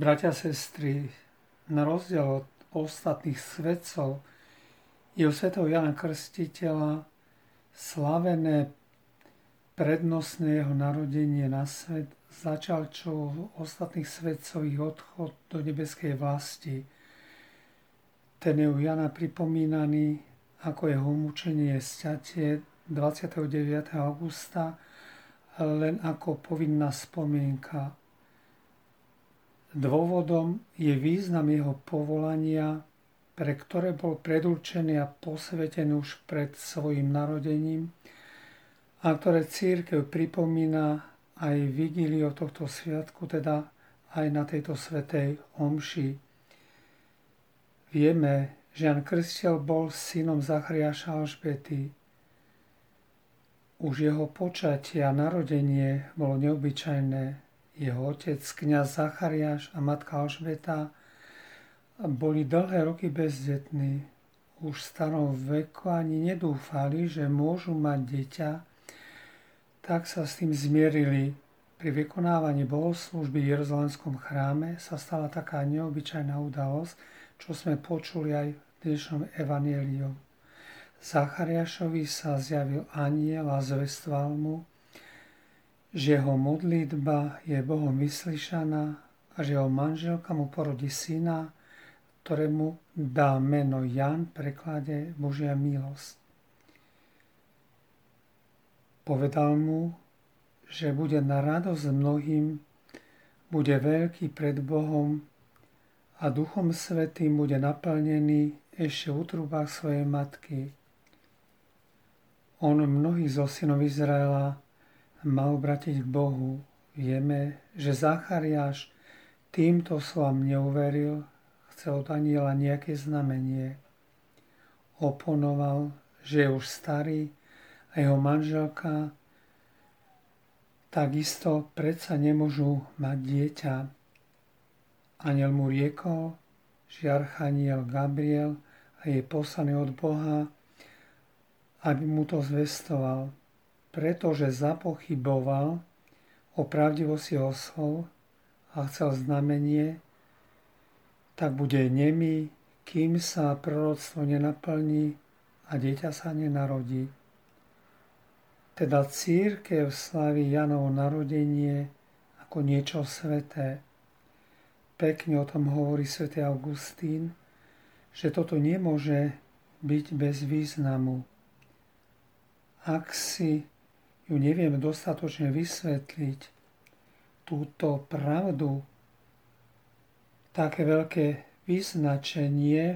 Bratia, sestry, na rozdiel od ostatných svetcov je u svätého Jana Krstiteľa slavené prednostné jeho narodenie na svet, začalčov ostatných svetcov ich odchod do nebeskej vlasti. Ten je u Jana pripomínaný ako jeho umúčenie sťatie 29. augusta len ako povinná spomienka. Dôvodom je význam jeho povolania, pre ktoré bol predurčený a posvätený už pred svojim narodením a ktoré cirkev pripomína aj vigíliu tohto sviatku, teda aj na tejto svätej omši. Vieme, že Ján Krstiteľ bol synom Zachariáša a Alžbety. Už jeho počatie a narodenie bolo neobyčajné. Jeho otec, kňaz Zachariáš a matka Alžbeta boli dlhé roky bezdetní. Už v starom veku ani nedúfali, že môžu mať dieťa, tak sa s tým zmierili. Pri vykonávaní bohoslúžby v Jeruzalemskom chráme sa stala taká neobyčajná udalosť, čo sme počuli aj v dnešnom evanjeliu. Zachariášovi sa zjavil anjel a zvestoval mu, že jeho modlitba je Bohom vyslyšaná a že jeho manželka mu porodí syna, ktorému dá meno Jan, v preklade Božia milosť. Povedal mu, že bude na radosť mnohým, bude veľký pred Bohom a Duchom Svätým bude naplnený ešte v útrubách svojej matky. On mnohých zo synov Izraela mal obratiť k Bohu. Vieme, že Zachariáš týmto slovám neuveril, chcel od anjela nejaké znamenie. Oponoval, že je už starý a jeho manželka takisto predsa nemôžu mať dieťa. Anjel mu riekol, že archanjel Gabriel je poslaný od Boha, aby mu to zvestoval, pretože zapochyboval o pravdivosti jeho slov a chcel znamenie, tak bude nemý, kým sa proroctvo nenaplní a dieťa sa nenarodí. Teda cirkev slaví Janovo narodenie ako niečo sväté. Pekne o tom hovorí svätý Augustín, že toto nemôže byť bez významu. Ak si ju nevieme dostatočne vysvetliť, túto pravdu, také veľké vyznačenie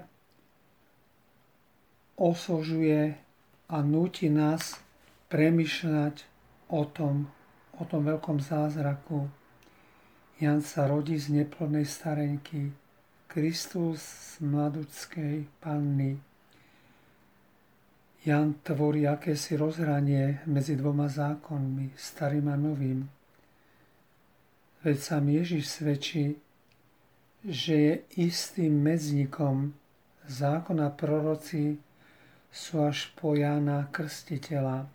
osožuje a núti nás premýšľať o tom veľkom zázraku. Jan sa rodí z neplodnej starenky, Kristus z mladučkej panny. Jan tvorí akési rozhranie medzi dvoma zákonmi, starým a novým. Veď sám Ježiš svedčí, že je istým medzníkom. Zákon a proroci sú až po Jána Krstiteľa,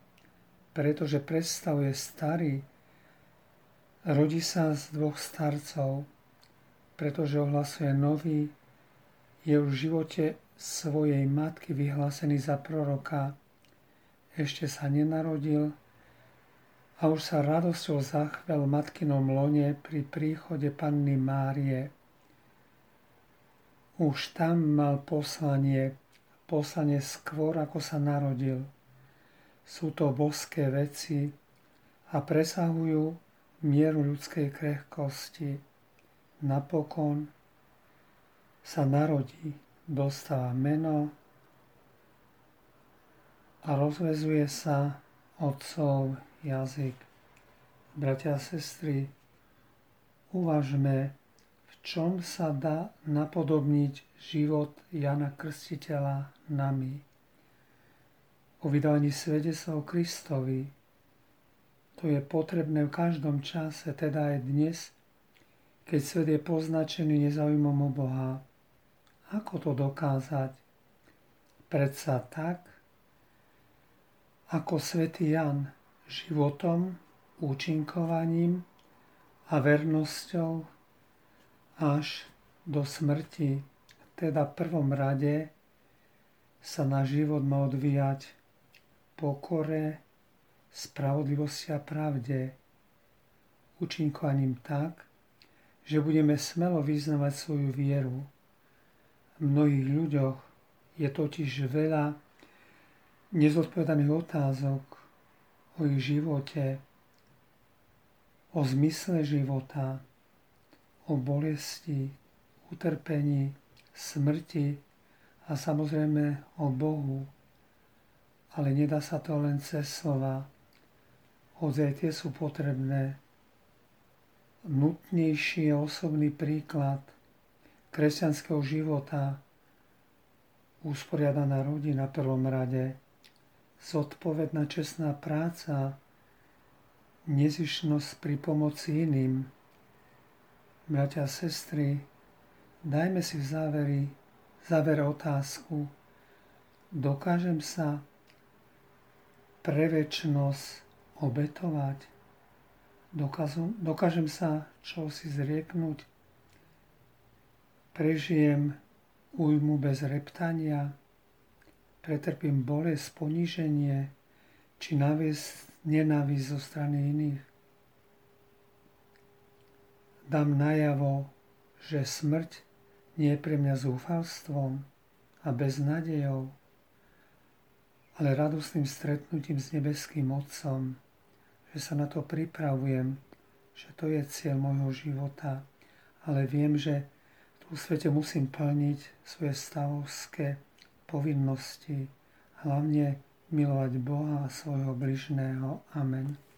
pretože predstavuje starý, rodí sa z dvoch starcov, pretože ohlasuje nový, je v živote svojej matky vyhlásený za proroka. Ešte sa nenarodil a už sa radosťou zachvel matkinom lone pri príchode panny Márie. Už tam mal poslanie skôr, ako sa narodil. Sú to božské veci a presahujú mieru ľudskej krehkosti. Napokon sa narodí, dostáva meno a rozvezuje sa otcov jazyk. Bratia a sestry, uvažme, v čom sa dá napodobniť život Jana Krstiteľa nami. O vydaní svedectva Kristovi, to je potrebné v každom čase, teda aj dnes, keď svet je poznačený nezáujmom o Boha. Ako to dokázať? Predsa tak, ako svätý Ján, životom, účinkovaním a vernosťou, až do smrti, teda v prvom rade sa náš život má odvíjať pokore, spravodlivosti a pravde, účinkovaním tak, že budeme smelo vyznávať svoju vieru. V mnohých ľuďoch je totiž veľa nezodpovedaných otázok o ich živote, o zmysle života, o bolesti, utrpení, smrti a samozrejme o Bohu. Ale nedá sa to len cez slova, hoci tie sú potrebné. Nutnejší je osobný príklad kresťanského života, usporiadaná rodina v prvom rade, zodpovedná čestná práca, nezišnosť pri pomoci iným. Bratia a sestry, dajme si v závere otázku. Dokážem sa pre večnosť obetovať? Dokážem sa čosi zrieknúť? Prežijem újmu bez reptania? Pretrpím bolesť, poníženie či nenávisť zo strany iných? Dám najavo, že smrť nie je pre mňa zúfalstvom a beznadejou, ale radostným stretnutím s nebeským Otcom, že sa na to pripravujem, že to je cieľ môjho života, ale viem, že tu v svete musím plniť svoje stavovské povinnosti, hlavne milovať Boha a svojho bližného. Amen.